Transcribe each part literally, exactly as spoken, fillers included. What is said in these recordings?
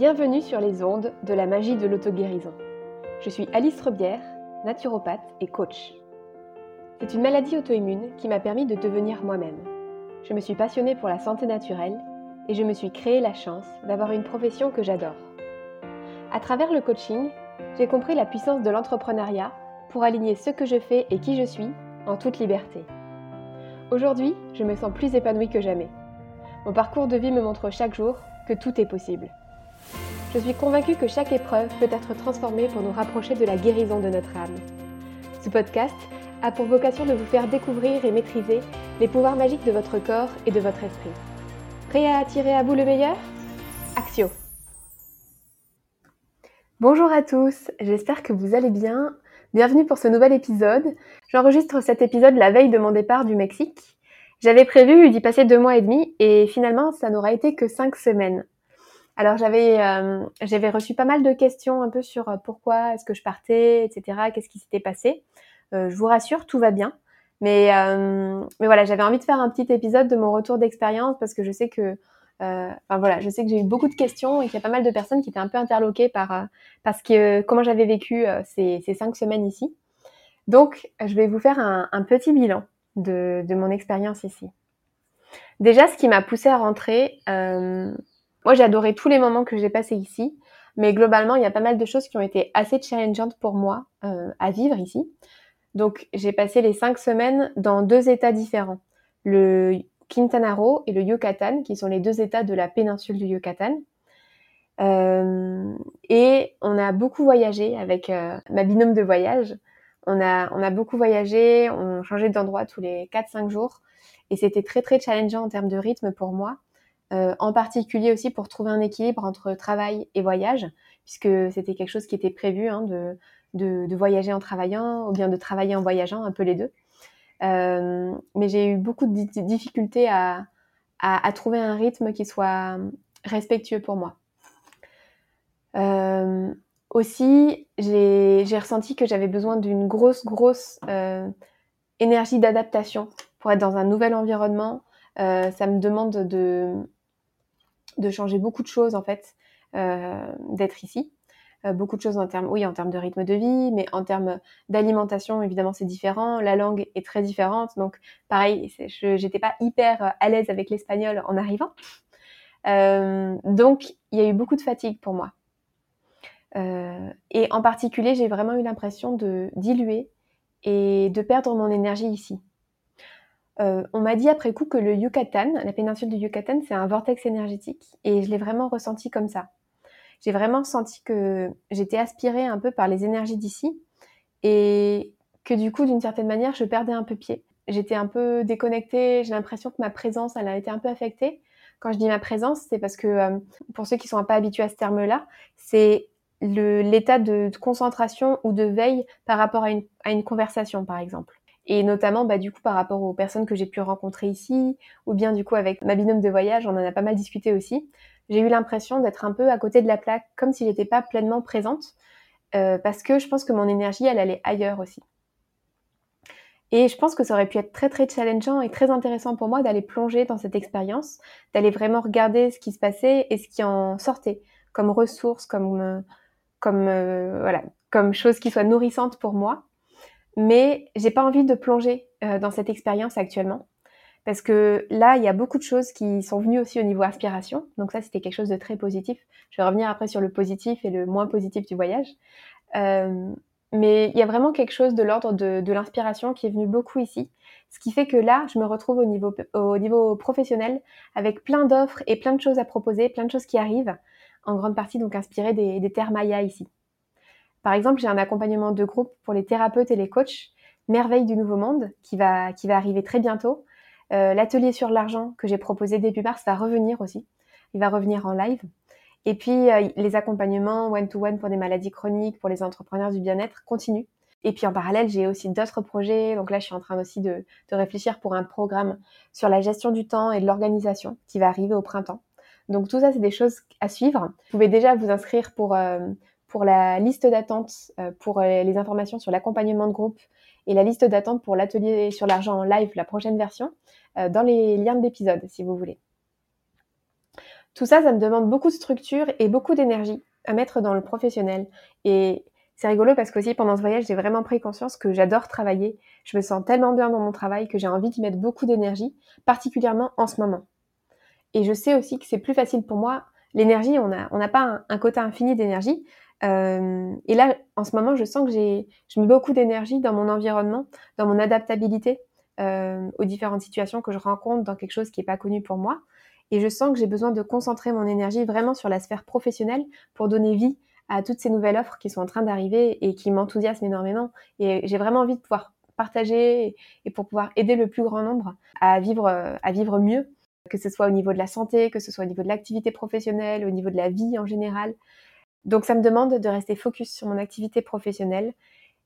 Bienvenue sur les ondes de la magie de l'auto-guérison. Je suis Alice Rebière, naturopathe et coach. C'est une maladie auto-immune qui m'a permis de devenir moi-même. Je me suis passionnée pour la santé naturelle et je me suis créé la chance d'avoir une profession que j'adore. À travers le coaching, j'ai compris la puissance de l'entrepreneuriat pour aligner ce que je fais et qui je suis en toute liberté. Aujourd'hui, je me sens plus épanouie que jamais. Mon parcours de vie me montre chaque jour que tout est possible. Je suis convaincue que chaque épreuve peut être transformée pour nous rapprocher de la guérison de notre âme. Ce podcast a pour vocation de vous faire découvrir et maîtriser les pouvoirs magiques de votre corps et de votre esprit. Prêt à attirer à vous le meilleur ? Axio ! Bonjour à tous, j'espère que vous allez bien. Bienvenue pour ce nouvel épisode. J'enregistre cet épisode la veille de mon départ du Mexique. J'avais prévu d'y passer deux mois et demi et finalement ça n'aura été que cinq semaines. Alors j'avais, euh, j'avais reçu pas mal de questions un peu sur pourquoi est-ce que je partais, et cetera. Qu'est-ce qui s'était passé. Euh, je vous rassure, tout va bien. Mais, euh, mais voilà, j'avais envie de faire un petit épisode de mon retour d'expérience parce que je sais que, euh, enfin voilà, je sais que j'ai eu beaucoup de questions et qu'il y a pas mal de personnes qui étaient un peu interloquées par, euh, parce que euh, comment j'avais vécu euh, ces, ces cinq semaines ici. Donc je vais vous faire un, un petit bilan de, de mon expérience ici. Déjà, ce qui m'a poussée à rentrer. Euh, Moi, j'ai adoré tous les moments que j'ai passés ici, mais globalement, il y a pas mal de choses qui ont été assez challengeantes pour moi euh, à vivre ici. Donc, j'ai passé les cinq semaines dans deux états différents, le Quintana Roo et le Yucatan, qui sont les deux états de la péninsule du Yucatan. Euh, et on a beaucoup voyagé avec euh, ma binôme de voyage. On a, on a beaucoup voyagé, on changeait d'endroit tous les quatre cinq jours, et c'était très, très challengeant en termes de rythme pour moi. Euh, en particulier aussi pour trouver un équilibre entre travail et voyage, puisque c'était quelque chose qui était prévu hein, de, de, de voyager en travaillant ou bien de travailler en voyageant, un peu les deux. Euh, mais j'ai eu beaucoup de di- difficultés à, à, à trouver un rythme qui soit respectueux pour moi. Euh, aussi, j'ai, j'ai ressenti que j'avais besoin d'une grosse, grosse euh, énergie d'adaptation pour être dans un nouvel environnement. Euh, ça me demande de... de changer beaucoup de choses en fait, euh, d'être ici. Euh, beaucoup de choses en termes, oui, en termes de rythme de vie, mais en termes d'alimentation, évidemment, c'est différent. La langue est très différente, donc pareil, c'est, je j'étais pas hyper à l'aise avec l'espagnol en arrivant. Euh, donc, il y a eu beaucoup de fatigue pour moi. Euh, et en particulier, j'ai vraiment eu l'impression de diluer et de perdre mon énergie ici. Euh, on m'a dit après coup que le Yucatan, la péninsule du Yucatan, c'est un vortex énergétique et je l'ai vraiment ressenti comme ça. J'ai vraiment senti que j'étais aspirée un peu par les énergies d'ici et que du coup, d'une certaine manière, je perdais un peu pied. J'étais un peu déconnectée, j'ai l'impression que ma présence, elle a été un peu affectée. Quand je dis ma présence, c'est parce que, euh, pour ceux qui ne sont pas habitués à ce terme-là, c'est le, l'état de, de concentration ou de veille par rapport à une, à une conversation, par exemple. Et notamment, bah, du coup, par rapport aux personnes que j'ai pu rencontrer ici, ou bien du coup avec ma binôme de voyage, on en a pas mal discuté aussi. J'ai eu l'impression d'être un peu à côté de la plaque, comme si j'étais pas pleinement présente, euh, parce que je pense que mon énergie, elle allait ailleurs aussi. Et je pense que ça aurait pu être très très challengeant et très intéressant pour moi d'aller plonger dans cette expérience, d'aller vraiment regarder ce qui se passait et ce qui en sortait, comme ressources, comme euh, comme euh, voilà, comme chose qui soit nourrissante pour moi. Mais j'ai pas envie de plonger euh, dans cette expérience actuellement parce que là, il y a beaucoup de choses qui sont venues aussi au niveau inspiration. Donc ça, c'était quelque chose de très positif. Je vais revenir après sur le positif et le moins positif du voyage. Euh, mais il y a vraiment quelque chose de l'ordre de, de l'inspiration qui est venu beaucoup ici. Ce qui fait que là, je me retrouve au niveau, au niveau professionnel avec plein d'offres et plein de choses à proposer, plein de choses qui arrivent, en grande partie donc inspirées des, des terres mayas ici. Par exemple, j'ai un accompagnement de groupe pour les thérapeutes et les coachs, Merveilles du Nouveau Monde, qui va, qui va arriver très bientôt. Euh, l'atelier sur l'argent que j'ai proposé début mars va revenir aussi. Il va revenir en live. Et puis, euh, les accompagnements one-to-one pour des maladies chroniques, pour les entrepreneurs du bien-être, continuent. Et puis, en parallèle, j'ai aussi d'autres projets. Donc là, je suis en train aussi de, de réfléchir pour un programme sur la gestion du temps et de l'organisation qui va arriver au printemps. Donc, tout ça, c'est des choses à suivre. Vous pouvez déjà vous inscrire pour... Euh, pour la liste d'attente, euh, pour les informations sur l'accompagnement de groupe et la liste d'attente pour l'atelier sur l'argent en live, la prochaine version, euh, dans les liens de l'épisode, si vous voulez. Tout ça, ça me demande beaucoup de structure et beaucoup d'énergie à mettre dans le professionnel. Et c'est rigolo parce qu'aussi, pendant ce voyage, j'ai vraiment pris conscience que j'adore travailler. Je me sens tellement bien dans mon travail que j'ai envie d'y mettre beaucoup d'énergie, particulièrement en ce moment. Et je sais aussi que c'est plus facile pour moi. L'énergie, on a, on n'a pas un, un quota infini d'énergie. Euh, et là, en ce moment, je sens que j'ai, je mets beaucoup d'énergie dans mon environnement, dans mon adaptabilité euh, aux différentes situations que je rencontre dans quelque chose qui n'est pas connu pour moi. Et je sens que j'ai besoin de concentrer mon énergie vraiment sur la sphère professionnelle pour donner vie à toutes ces nouvelles offres qui sont en train d'arriver et qui m'enthousiasment énormément. Et j'ai vraiment envie de pouvoir partager et pour pouvoir aider le plus grand nombre à vivre, à vivre mieux, que ce soit au niveau de la santé, que ce soit au niveau de l'activité professionnelle, au niveau de la vie en général. Donc ça me demande de rester focus sur mon activité professionnelle.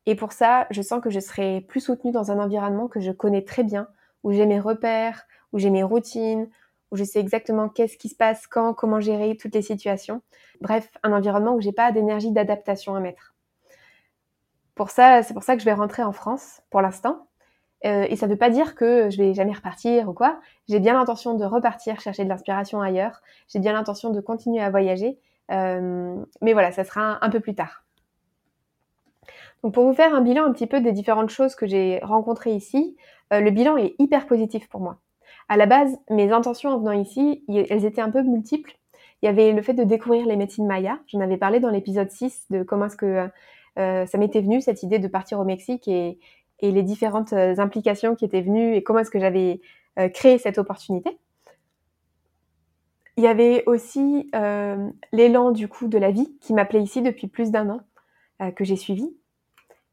Et pour ça, je sens que je serai plus soutenue dans un environnement que je connais très bien, où j'ai mes repères, où j'ai mes routines, où je sais exactement qu'est-ce qui se passe, quand, comment gérer toutes les situations. Bref, un environnement où j'ai pas d'énergie d'adaptation à mettre. Pour ça, c'est pour ça que je vais rentrer en France pour l'instant. Euh, et ça ne veut pas dire que je vais jamais repartir ou quoi. J'ai bien l'intention de repartir chercher de l'inspiration ailleurs. J'ai bien l'intention de continuer à voyager. Euh, mais voilà, ça sera un, un peu plus tard. Donc pour vous faire un bilan un petit peu des différentes choses que j'ai rencontrées ici, euh, le bilan est hyper positif pour moi. À la base, mes intentions en venant ici, elles étaient un peu multiples. Il y avait le fait de découvrir les médecines mayas. J'en avais parlé dans l'épisode six de comment est-ce que euh, ça m'était venu, cette idée de partir au Mexique et, et les différentes implications qui étaient venues et comment est-ce que j'avais euh, créé cette opportunité. Il y avait aussi euh, l'élan du coup de la vie qui m'appelait ici depuis plus d'un an, euh, que j'ai suivi.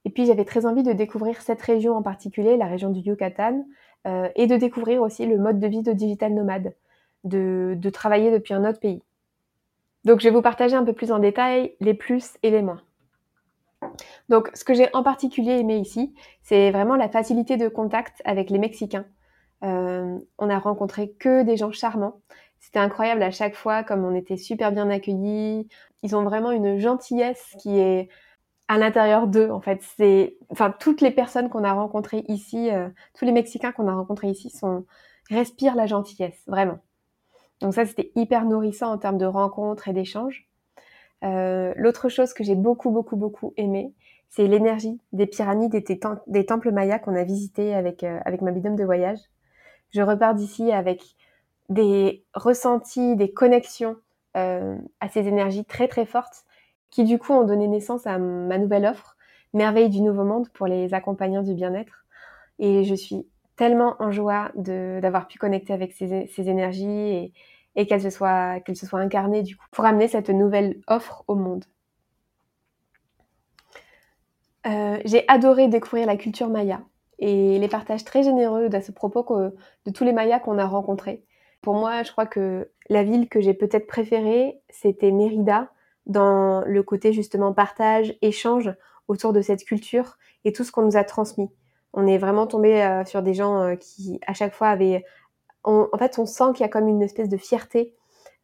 Et puis j'avais très envie de découvrir cette région en particulier, la région du Yucatan, euh, et de découvrir aussi le mode de vie de digital nomade, de, de travailler depuis un autre pays. Donc je vais vous partager un peu plus en détail les plus et les moins. Donc ce que j'ai en particulier aimé ici, c'est vraiment la facilité de contact avec les Mexicains. Euh, on a rencontré que des gens charmants. C'était incroyable à chaque fois, comme on était super bien accueillis. Ils ont vraiment une gentillesse qui est à l'intérieur d'eux, en fait. C'est, enfin, toutes les personnes qu'on a rencontrées ici, euh, tous les Mexicains qu'on a rencontrés ici sont, respirent la gentillesse, vraiment. Donc ça, c'était hyper nourrissant en termes de rencontres et d'échanges. Euh, l'autre chose que j'ai beaucoup, beaucoup, beaucoup aimé, c'est l'énergie des pyramides et des, tem- des temples mayas qu'on a visités avec, euh, avec ma binôme de voyage. Je repars d'ici avec des ressentis, des connexions euh, à ces énergies très très fortes qui du coup ont donné naissance à ma nouvelle offre, Merveilles du Nouveau Monde pour les accompagnants du bien-être. Et je suis tellement en joie de, d'avoir pu connecter avec ces, ces énergies et, et qu'elles se soient, qu'elles se soient incarnées du coup pour amener cette nouvelle offre au monde. Euh, j'ai adoré découvrir la culture maya et les partages très généreux à ce propos que, de tous les mayas qu'on a rencontrés. Pour moi, je crois que la ville que j'ai peut-être préférée, c'était Mérida, dans le côté justement partage, échange autour de cette culture et tout ce qu'on nous a transmis. On est vraiment tombé euh, sur des gens euh, qui, à chaque fois, avaient... On, en fait, on sent qu'il y a comme une espèce de fierté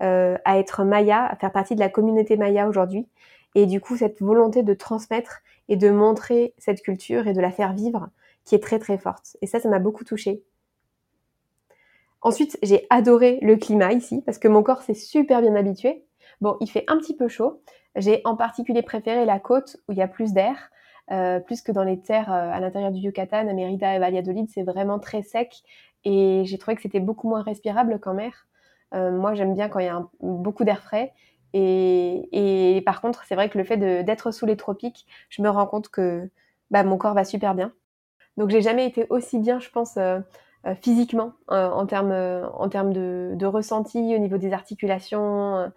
euh, à être maya, à faire partie de la communauté maya aujourd'hui. Et du coup, cette volonté de transmettre et de montrer cette culture et de la faire vivre, qui est très très forte. Et ça, ça m'a beaucoup touchée. Ensuite, j'ai adoré le climat ici parce que mon corps s'est super bien habitué. Bon, il fait un petit peu chaud. J'ai en particulier préféré la côte où il y a plus d'air, euh, plus que dans les terres euh, à l'intérieur du Yucatan, à Mérida et Valladolid, c'est vraiment très sec et j'ai trouvé que c'était beaucoup moins respirable qu'en mer. Euh, moi, j'aime bien quand il y a un, beaucoup d'air frais et, et par contre, c'est vrai que le fait de, d'être sous les tropiques, je me rends compte que bah, mon corps va super bien. Donc, j'ai jamais été aussi bien, je pense... Euh, physiquement, euh, en termes euh, en termes de, de ressenti, au niveau des articulations. Euh,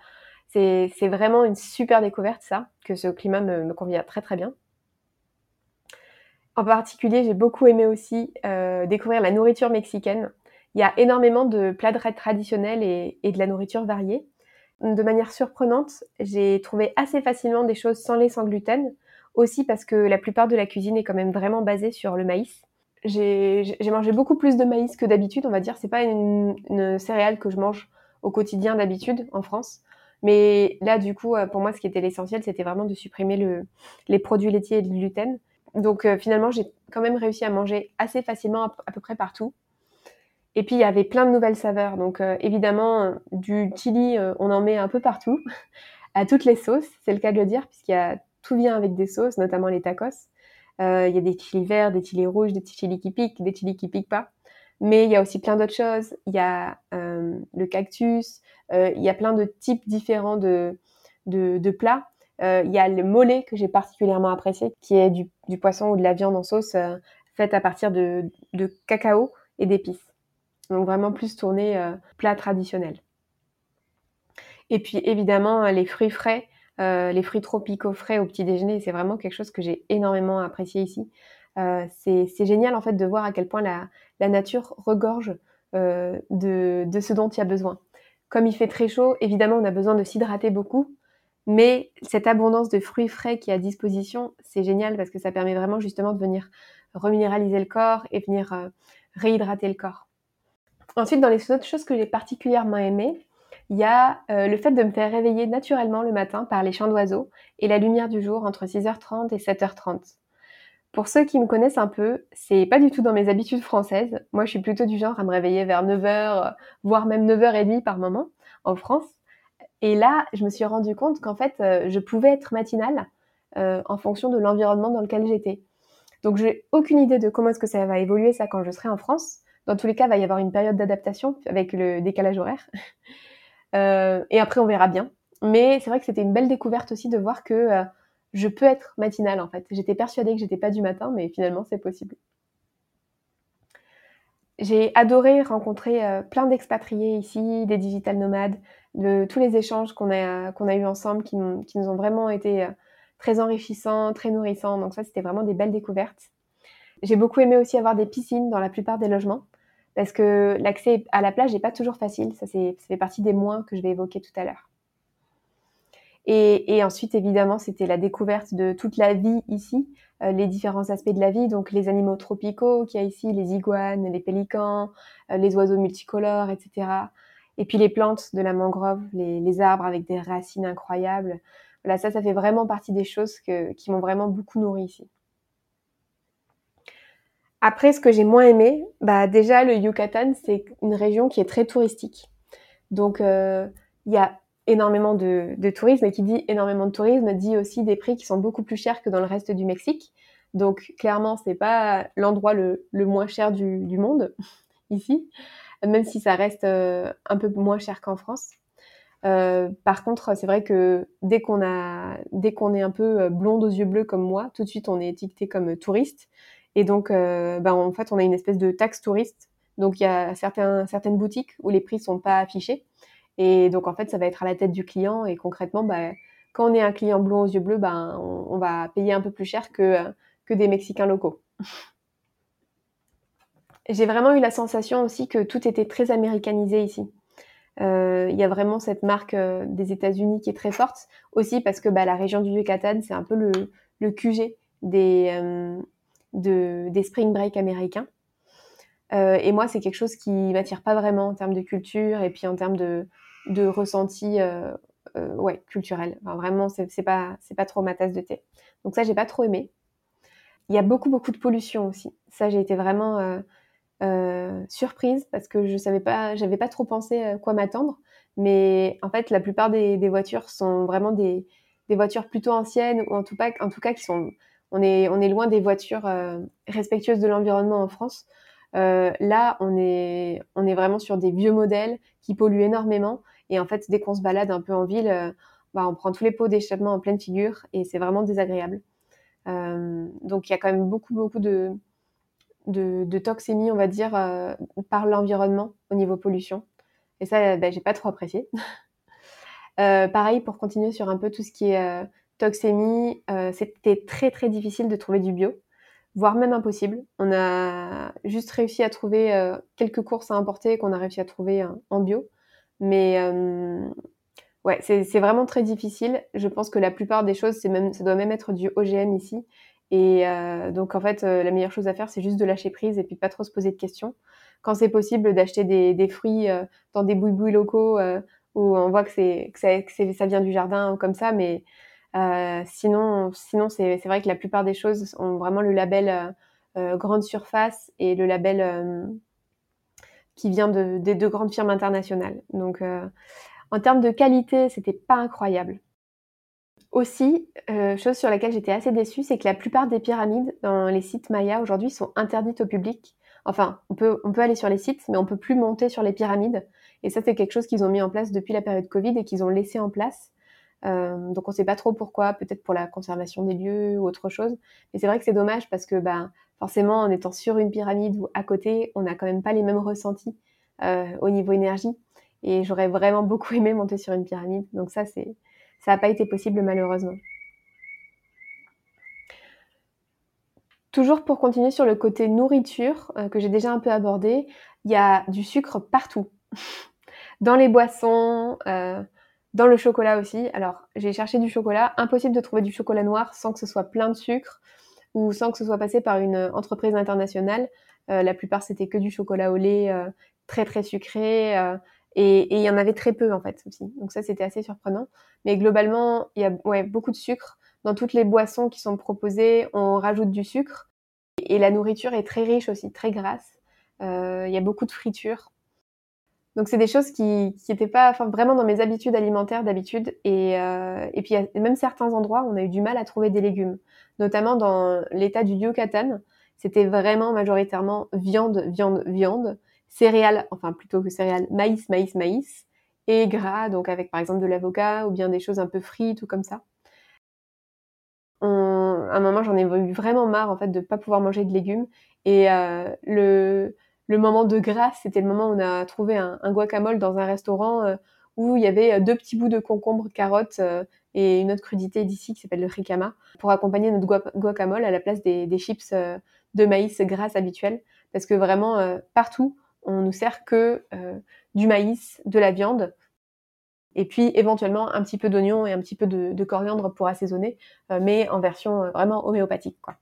c'est, c'est vraiment une super découverte, ça, que ce climat me, me convient très très bien. En particulier, j'ai beaucoup aimé aussi euh, découvrir la nourriture mexicaine. Il y a énormément de plats traditionnels et, et de la nourriture variée. De manière surprenante, j'ai trouvé assez facilement des choses sans lait, sans gluten, aussi parce que la plupart de la cuisine est quand même vraiment basée sur le maïs. J'ai, j'ai mangé beaucoup plus de maïs que d'habitude, on va dire. C'est pas une, une céréale que je mange au quotidien d'habitude en France. Mais là, du coup, pour moi, ce qui était l'essentiel, c'était vraiment de supprimer le, les produits laitiers et le gluten. Donc euh, finalement, j'ai quand même réussi à manger assez facilement à, à peu près partout. Et puis, il y avait plein de nouvelles saveurs. Donc, euh, évidemment, du chili, euh, on en met un peu partout, à toutes les sauces, c'est le cas de le dire, puisqu'il y a tout vient avec des sauces, notamment les tacos. Euh, il y a des chilis verts, des chilis rouges, des chilis qui piquent, des chilis qui piquent pas. Mais il y a aussi plein d'autres choses. Il y a euh, le cactus, euh, il y a plein de types différents de, de, de plats. Euh, il y a le mollet que j'ai particulièrement apprécié, qui est du, du poisson ou de la viande en sauce euh, faite à partir de, de cacao et d'épices. Donc vraiment plus tourné euh, plat traditionnel. Et puis évidemment, les fruits frais, euh, les fruits tropicaux frais au petit déjeuner, c'est vraiment quelque chose que j'ai énormément apprécié ici. Euh, c'est, c'est génial en fait de voir à quel point la, la nature regorge euh, de, de ce dont il y a besoin. Comme il fait très chaud, évidemment on a besoin de s'hydrater beaucoup, mais cette abondance de fruits frais qui est à disposition, c'est génial parce que ça permet vraiment justement de venir reminéraliser le corps et venir euh, réhydrater le corps. Ensuite, dans les autres choses que j'ai particulièrement aimées, il y a euh, le fait de me faire réveiller naturellement le matin par les chants d'oiseaux et la lumière du jour entre six heures trente et sept heures trente. Pour ceux qui me connaissent un peu, c'est pas du tout dans mes habitudes françaises. Moi, je suis plutôt du genre à me réveiller vers neuf heures, voire même neuf heures trente par moment en France. Et là, je me suis rendu compte qu'en fait, euh, je pouvais être matinale euh, en fonction de l'environnement dans lequel j'étais. Donc, j'ai aucune idée de comment est-ce que ça va évoluer ça quand je serai en France. Dans tous les cas, il va y avoir une période d'adaptation avec le décalage horaire. Euh, et après, on verra bien. Mais c'est vrai que c'était une belle découverte aussi de voir que euh, je peux être matinale en fait. J'étais persuadée que j'étais pas du matin, mais finalement c'est possible. J'ai adoré rencontrer euh, plein d'expatriés ici, des digital nomades, de tous les échanges qu'on a qu'on a eu ensemble qui, qui nous ont vraiment été euh, très enrichissants, très nourrissants. Donc ça c'était vraiment des belles découvertes. J'ai beaucoup aimé aussi avoir des piscines dans la plupart des logements parce que l'accès à la plage n'est pas toujours facile. Ça c'est ça fait partie des moins que je vais évoquer tout à l'heure. Et, et ensuite, évidemment, c'était la découverte de toute la vie ici, euh, les différents aspects de la vie, donc les animaux tropicaux qu'il y a ici, les iguanes, les pélicans, euh, les oiseaux multicolores, et cetera. Et puis les plantes de la mangrove, les, les arbres avec des racines incroyables. Voilà, ça, ça fait vraiment partie des choses que, qui m'ont vraiment beaucoup nourrie ici. Après, ce que j'ai moins aimé, bah déjà, le Yucatan, c'est une région qui est très touristique. Donc, il euh, y a énormément de, de tourisme, et qui dit énormément de tourisme dit aussi des prix qui sont beaucoup plus chers que dans le reste du Mexique. Donc clairement, c'est pas l'endroit le, le moins cher du, du monde ici, même si ça reste euh, un peu moins cher qu'en France. Euh, par contre, c'est vrai que dès qu'on a, dès qu'on est un peu blonde aux yeux bleus comme moi, tout de suite on est étiqueté comme touriste, et donc euh, ben, en fait on a une espèce de taxe touriste. Donc il y a certains, certaines boutiques où les prix sont pas affichés. Et donc, en fait, ça va être à la tête du client. Et concrètement, bah, quand on est un client blond aux yeux bleus, bah, on, on va payer un peu plus cher que, que des Mexicains locaux. J'ai vraiment eu la sensation aussi que tout était très américanisé ici. Euh, il y a vraiment cette marque euh, des États-Unis qui est très forte. Aussi parce que bah, la région du Yucatan, c'est un peu le, le Q G des, euh, de, des spring break américains. Euh, et moi, c'est quelque chose qui m'attire pas vraiment en termes de culture et puis en termes de, de ressenti euh, euh, ouais, culturel. Enfin, vraiment, c'est, c'est, pas, c'est pas trop ma tasse de thé. Donc ça, j'ai pas trop aimé. Il y a beaucoup, beaucoup de pollution aussi. Ça, j'ai été vraiment euh, euh, surprise parce que je savais pas, j'avais pas trop pensé à quoi m'attendre. Mais en fait, la plupart des, des voitures sont vraiment des, des voitures plutôt anciennes ou en tout cas, en tout cas qui sont, on est, on est loin des voitures euh, respectueuses de l'environnement en France. Euh, là, on est, on est vraiment sur des vieux modèles qui polluent énormément. Et en fait, dès qu'on se balade un peu en ville, euh, bah, on prend tous les pots d'échappement en pleine figure et c'est vraiment désagréable. Euh, donc, il y a quand même beaucoup, beaucoup de, de, de toxémie, on va dire, euh, par l'environnement au niveau pollution. Et ça, bah, j'ai pas trop apprécié. euh, pareil, pour continuer sur un peu tout ce qui est euh, toxémie, euh, c'était très, très difficile de trouver du bio, voire même impossible. On a juste réussi à trouver euh, quelques courses à importer qu'on a réussi à trouver euh, en bio. Mais euh, ouais, c'est, c'est vraiment très difficile. Je pense que la plupart des choses, c'est même, ça doit même être du O G M ici. Et euh, donc, en fait, euh, la meilleure chose à faire, c'est juste de lâcher prise et puis de pas trop se poser de questions. Quand c'est possible, d'acheter des, des fruits euh, dans des boui-boui locaux euh, où on voit que, c'est, que, ça, que c'est, ça vient du jardin ou comme ça, mais... Euh, sinon, sinon c'est, c'est vrai que la plupart des choses ont vraiment le label euh, euh, grande surface et le label euh, qui vient de, des deux grandes firmes internationales. Donc, euh, en termes de qualité, c'était pas incroyable. Aussi, euh, chose sur laquelle j'étais assez déçue, c'est que la plupart des pyramides dans les sites Maya aujourd'hui sont interdites au public. Enfin, on peut, on peut aller sur les sites, mais on ne peut plus monter sur les pyramides. Et ça, c'est quelque chose qu'ils ont mis en place depuis la période Covid et qu'ils ont laissé en place. Euh, donc, on ne sait pas trop pourquoi, peut-être pour la conservation des lieux ou autre chose. Mais c'est vrai que c'est dommage parce que bah, forcément, en étant sur une pyramide ou à côté, on n'a quand même pas les mêmes ressentis euh, au niveau énergie. Et j'aurais vraiment beaucoup aimé monter sur une pyramide. Donc ça, c'est... ça n'a pas été possible malheureusement. Toujours pour continuer sur le côté nourriture, euh, que j'ai déjà un peu abordé, il y a du sucre partout. Dans les boissons, euh, dans le chocolat aussi. Alors, j'ai cherché du chocolat. Impossible de trouver du chocolat noir sans que ce soit plein de sucre ou sans que ce soit passé par une entreprise internationale. Euh, la plupart, c'était que du chocolat au lait, euh, très très sucré. Euh, Et, et il y en avait très peu en fait aussi, donc ça c'était assez surprenant, mais globalement il y a ouais, beaucoup de sucre dans toutes les boissons qui sont proposées, on rajoute du sucre et la nourriture est très riche aussi, très grasse, euh, il y a beaucoup de fritures, donc c'est des choses qui n'étaient pas enfin, vraiment dans mes habitudes alimentaires d'habitude et, euh, et puis il y a même certains endroits où on a eu du mal à trouver des légumes, notamment dans l'état du Yucatan, c'était vraiment majoritairement viande, viande, viande, céréales, enfin plutôt que céréales, maïs, maïs, maïs, et gras, donc avec par exemple de l'avocat ou bien des choses un peu frites ou comme ça. On... À un moment, j'en ai eu vraiment marre en fait de pas pouvoir manger de légumes. Et euh, le... le moment de grâce, c'était le moment où on a trouvé un, un guacamole dans un restaurant euh, où il y avait deux petits bouts de concombre, carottes euh, et une autre crudité d'ici qui s'appelle le ricama pour accompagner notre guap- guacamole à la place des, des chips euh, de maïs grasse habituels. Parce que vraiment, euh, partout, on nous sert que euh, du maïs, de la viande, et puis éventuellement un petit peu d'oignon et un petit peu de, de coriandre pour assaisonner, euh, mais en version euh, vraiment homéopathique, quoi.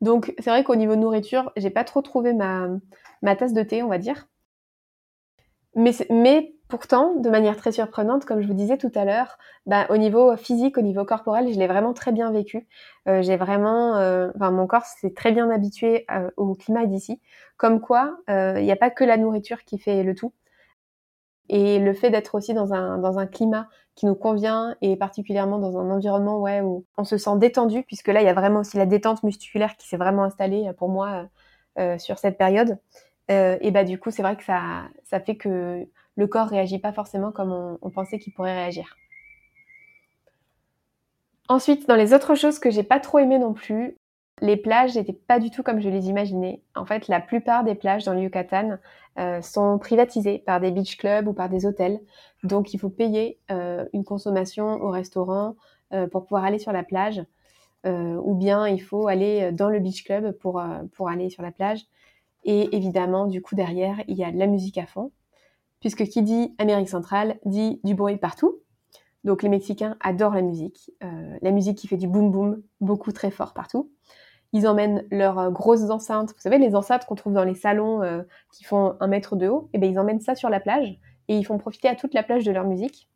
Donc c'est vrai qu'au niveau nourriture, j'ai pas trop trouvé ma, ma tasse de thé, on va dire. Mais, mais pourtant, de manière très surprenante, comme je vous disais tout à l'heure, bah, au niveau physique, au niveau corporel, je l'ai vraiment très bien vécu. Euh, j'ai vraiment, euh, enfin, mon corps s'est très bien habitué euh, au climat d'ici. Comme quoi, il euh, n'y a pas que la nourriture qui fait le tout. Et le fait d'être aussi dans un, dans un climat qui nous convient et particulièrement dans un environnement ouais, où on se sent détendu, puisque là, il y a vraiment aussi la détente musculaire qui s'est vraiment installée pour moi euh, sur cette période. Euh, et bah du coup, c'est vrai que ça, ça fait que le corps réagit pas forcément comme on, on pensait qu'il pourrait réagir. Ensuite, dans les autres choses que j'ai pas trop aimées non plus, les plages n'étaient pas du tout comme je les imaginais. En fait, la plupart des plages dans le Yucatan euh, sont privatisées par des beach clubs ou par des hôtels. Donc, il faut payer euh, une consommation au restaurant euh, pour pouvoir aller sur la plage. Euh, ou bien, il faut aller dans le beach club pour, euh, pour aller sur la plage. Et évidemment, du coup, derrière, il y a de la musique à fond. Puisque qui dit Amérique centrale dit du bruit partout. Donc les Mexicains adorent la musique. Euh, la musique qui fait du boum boum, beaucoup très fort partout. Ils emmènent leurs grosses enceintes. Vous savez, les enceintes qu'on trouve dans les salons euh, qui font un mètre de haut. Et bien, ils emmènent ça sur la plage. Et ils font profiter à toute la plage de leur musique.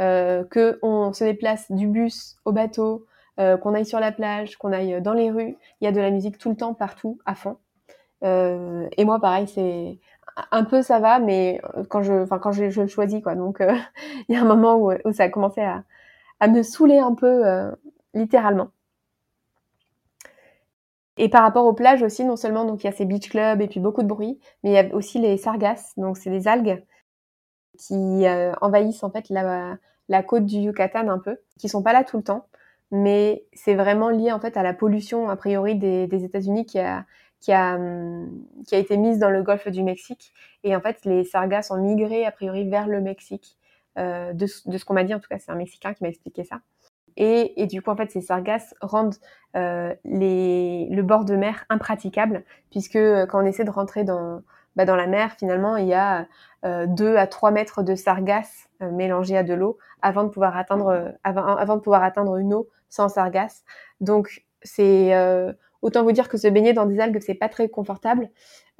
Euh, qu'on se déplace du bus au bateau, euh, qu'on aille sur la plage, qu'on aille dans les rues. Il y a de la musique tout le temps, partout, à fond. Euh, et moi, pareil, c'est un peu ça va, mais quand je, enfin quand je, je le choisis, quoi. Donc, euh, il y a un moment où, où ça a commencé à, à me saouler un peu, euh, littéralement. Et par rapport aux plages aussi, non seulement donc il y a ces beach clubs et puis beaucoup de bruit, mais il y a aussi les sargasses, donc c'est des algues qui euh, envahissent en fait la, la côte du Yucatan un peu, qui sont pas là tout le temps, mais c'est vraiment lié en fait à la pollution a priori des, des États-Unis qui a Qui a, qui a été mise dans le golfe du Mexique. Et en fait, les sargasses ont migré, a priori, vers le Mexique. Euh, de, de ce qu'on m'a dit, en tout cas, c'est un Mexicain qui m'a expliqué ça. Et, et du coup, en fait, ces sargasses rendent euh, les, le bord de mer impraticable, puisque quand on essaie de rentrer dans, bah, dans la mer, finalement, il y a euh, deux à trois mètres de sargasses euh, mélangées à de l'eau avant de pouvoir atteindre, avant, avant de pouvoir atteindre une eau sans sargasses. Donc, c'est... Euh, Autant vous dire que se baigner dans des algues, c'est pas très confortable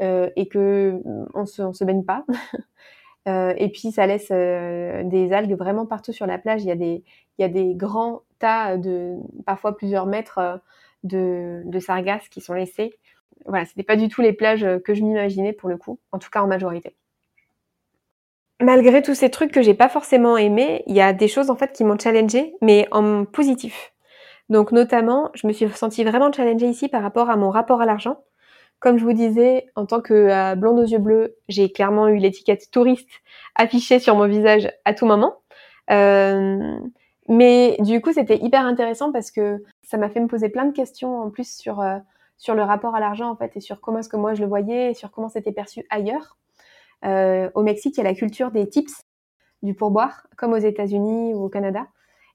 euh, et que on se, on se baigne pas. euh, et puis ça laisse euh, des algues vraiment partout sur la plage. Il y a des, il y a des grands tas de, parfois plusieurs mètres de, de sargasses qui sont laissés. Voilà, c'était pas du tout les plages que je m'imaginais pour le coup, en tout cas en majorité. Malgré tous ces trucs que j'ai pas forcément aimés, il y a des choses en fait qui m'ont challengée, mais en positif. Donc notamment, je me suis sentie vraiment challengée ici par rapport à mon rapport à l'argent. Comme je vous disais, en tant que euh, blonde aux yeux bleus, j'ai clairement eu l'étiquette touriste affichée sur mon visage à tout moment. Euh, mais du coup, c'était hyper intéressant parce que ça m'a fait me poser plein de questions en plus sur euh, sur le rapport à l'argent en fait et sur comment est-ce que moi je le voyais et sur comment c'était perçu ailleurs. Euh, au Mexique, il y a la culture des tips, du pourboire, comme aux États-Unis ou au Canada.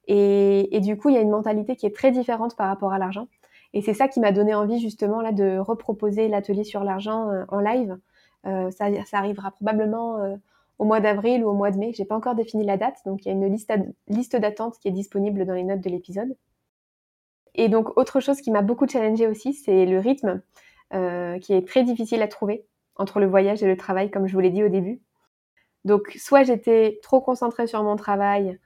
Et, et du coup, il y a une mentalité qui est très différente par rapport à l'argent. Et c'est ça qui m'a donné envie justement là de reproposer l'atelier sur l'argent euh, en live. Euh, ça, ça arrivera probablement euh, au mois d'avril ou au mois de mai. J'ai pas encore défini la date, donc il y a une liste, ad- liste d'attente qui est disponible dans les notes de l'épisode. Et donc autre chose qui m'a beaucoup challengée aussi, c'est le rythme euh, qui est très difficile à trouver entre le voyage et le travail, comme je vous l'ai dit au début. Donc soit j'étais trop concentrée sur mon travail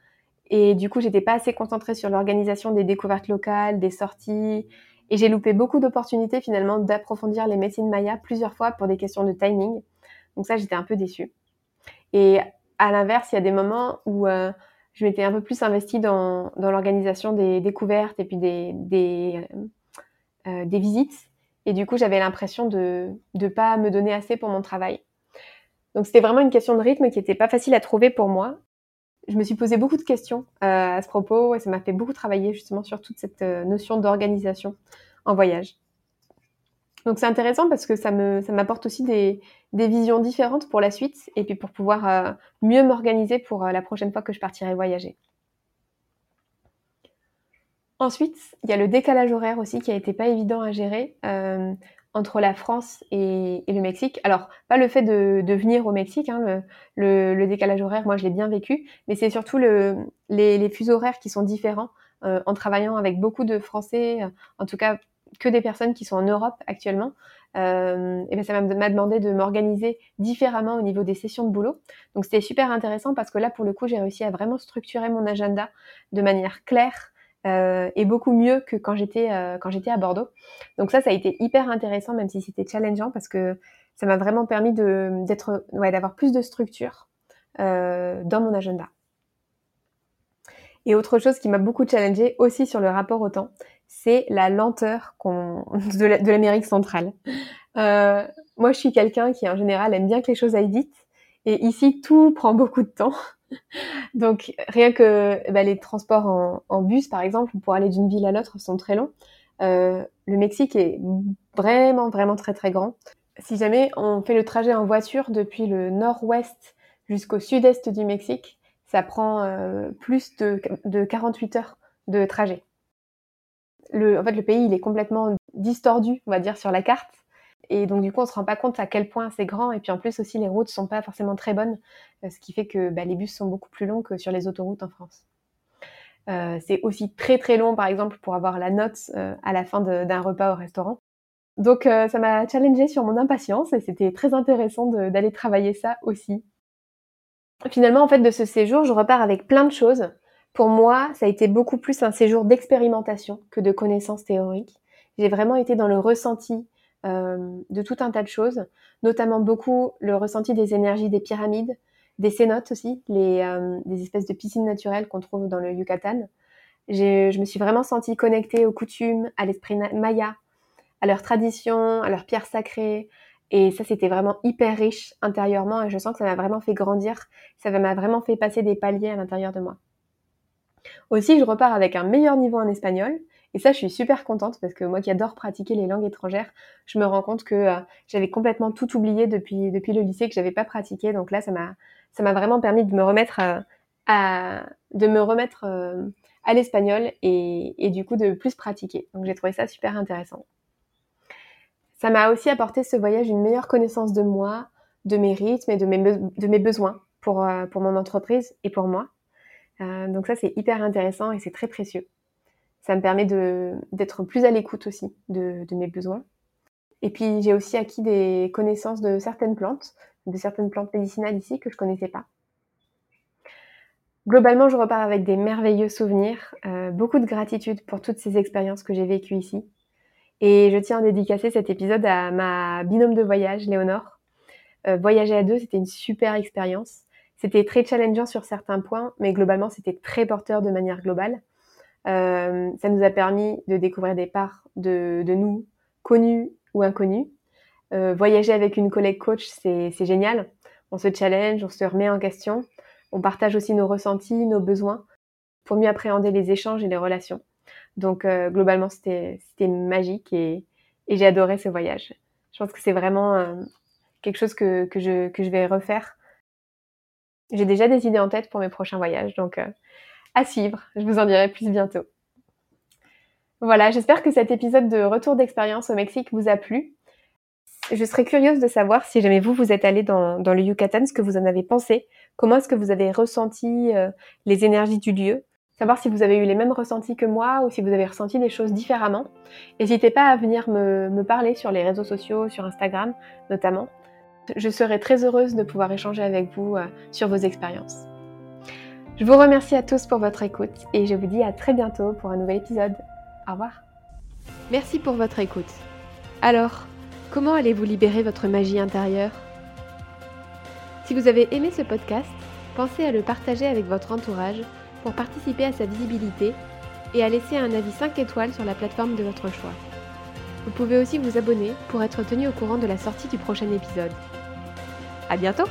et du coup j'étais pas assez concentrée sur l'organisation des découvertes locales, des sorties. Et j'ai loupé beaucoup d'opportunités finalement d'approfondir les médecines mayas plusieurs fois pour des questions de timing. Donc ça, j'étais un peu déçue. Et à l'inverse, il y a des moments où euh, je m'étais un peu plus investie dans, dans l'organisation des découvertes et puis des, des, euh, des visites. Et du coup, j'avais l'impression de ne pas me donner assez pour mon travail. Donc c'était vraiment une question de rythme qui n'était pas facile à trouver pour moi. Je me suis posé beaucoup de questions euh, à ce propos et ça m'a fait beaucoup travailler justement sur toute cette euh, notion d'organisation en voyage. Donc c'est intéressant parce que ça me ça m'apporte aussi des des visions différentes pour la suite et puis pour pouvoir euh, mieux m'organiser pour euh, la prochaine fois que je partirai voyager. Ensuite, il y a le décalage horaire aussi qui a été pas évident à gérer euh, entre la France et, et le Mexique. Alors, pas le fait de, de venir au Mexique, hein, le, le, le décalage horaire, moi je l'ai bien vécu, mais c'est surtout le, les, les fuseaux horaires qui sont différents euh, en travaillant avec beaucoup de Français, euh, en tout cas que des personnes qui sont en Europe actuellement. Euh, et ben ça m'a demandé de m'organiser différemment au niveau des sessions de boulot. Donc c'était super intéressant parce que là, pour le coup, j'ai réussi à vraiment structurer mon agenda de manière claire, Euh, et beaucoup mieux que quand j'étais euh, quand j'étais à Bordeaux. Donc ça, ça a été hyper intéressant, même si c'était challengeant, parce que ça m'a vraiment permis de d'être ouais d'avoir plus de structure euh, dans mon agenda. Et autre chose qui m'a beaucoup challengée aussi sur le rapport au temps, c'est la lenteur qu'on de, la, de l'Amérique centrale. Euh, moi, je suis quelqu'un qui en général aime bien que les choses aillent vite, et ici tout prend beaucoup de temps. Donc rien que bah, les transports en, en bus par exemple pour aller d'une ville à l'autre sont très longs. Euh, le Mexique est vraiment vraiment très très grand. Si jamais on fait le trajet en voiture depuis le nord-ouest jusqu'au sud-est du Mexique, ça prend euh, plus de, de quarante-huit heures de trajet. Le, en fait le pays il est complètement distordu on va dire sur la carte. Et donc, du coup, on se rend pas compte à quel point c'est grand. Et puis, en plus aussi, les routes sont pas forcément très bonnes, ce qui fait que bah, les bus sont beaucoup plus longs que sur les autoroutes en France. Euh, c'est aussi très, très long, par exemple, pour avoir la note euh, à la fin de, d'un repas au restaurant. Donc, euh, ça m'a challengée sur mon impatience et c'était très intéressant de, d'aller travailler ça aussi. Finalement, en fait, de ce séjour, je repars avec plein de choses. Pour moi, ça a été beaucoup plus un séjour d'expérimentation que de connaissances théoriques. J'ai vraiment été dans le ressenti Euh, de tout un tas de choses, notamment beaucoup le ressenti des énergies des pyramides, des cénotes aussi, les, euh, des espèces de piscines naturelles qu'on trouve dans le Yucatan. J'ai, je me suis vraiment sentie connectée aux coutumes, à l'esprit na- maya, à leurs traditions, à leurs pierres sacrées, et ça c'était vraiment hyper riche intérieurement, et je sens que ça m'a vraiment fait grandir, ça m'a vraiment fait passer des paliers à l'intérieur de moi. Aussi, je repars avec un meilleur niveau en espagnol, et ça, je suis super contente parce que moi qui adore pratiquer les langues étrangères, je me rends compte que euh, j'avais complètement tout oublié depuis depuis le lycée, que j'avais pas pratiqué. Donc là, ça m'a ça m'a vraiment permis de me remettre euh, à de me remettre euh, à l'espagnol et et du coup de plus pratiquer. Donc j'ai trouvé ça super intéressant. Ça m'a aussi apporté ce voyage une meilleure connaissance de moi, de mes rythmes et de mes be- de mes besoins pour euh, pour mon entreprise et pour moi. Euh, donc ça, c'est hyper intéressant et c'est très précieux. Ça me permet de, d'être plus à l'écoute aussi de, de mes besoins. Et puis, j'ai aussi acquis des connaissances de certaines plantes, de certaines plantes médicinales ici que je connaissais pas. Globalement, je repars avec des merveilleux souvenirs, euh, beaucoup de gratitude pour toutes ces expériences que j'ai vécues ici. Et je tiens à dédicacer cet épisode à ma binôme de voyage, Léonore. Euh, voyager à deux, c'était une super expérience. C'était très challengeant sur certains points, mais globalement, c'était très porteur de manière globale. Euh, ça nous a permis de découvrir des parts de, de nous, connues ou inconnues. Euh, voyager avec une collègue coach, c'est, c'est génial. On se challenge, on se remet en question. On partage aussi nos ressentis, nos besoins pour mieux appréhender les échanges et les relations. Donc, euh, globalement, c'était, c'était magique et, et j'ai adoré ce voyage. Je pense que c'est vraiment euh, quelque chose que, que, je, que je vais refaire. J'ai déjà des idées en tête pour mes prochains voyages, donc euh, à suivre. Je vous en dirai plus bientôt. Voilà, j'espère que cet épisode de retour d'expérience au Mexique vous a plu. Je serais curieuse de savoir si jamais vous, vous êtes allé dans, dans le Yucatan, ce que vous en avez pensé, comment est-ce que vous avez ressenti euh, les énergies du lieu, savoir si vous avez eu les mêmes ressentis que moi ou si vous avez ressenti des choses différemment. N'hésitez pas à venir me, me parler sur les réseaux sociaux, sur Instagram notamment. Je serai très heureuse de pouvoir échanger avec vous euh, sur vos expériences. Je vous remercie à tous pour votre écoute et je vous dis à très bientôt pour un nouvel épisode. Au revoir. Merci pour votre écoute. Alors, comment allez-vous libérer votre magie intérieure ? Si vous avez aimé ce podcast, pensez à le partager avec votre entourage pour participer à sa visibilité et à laisser un avis cinq étoiles sur la plateforme de votre choix. Vous pouvez aussi vous abonner pour être tenu au courant de la sortie du prochain épisode. À bientôt !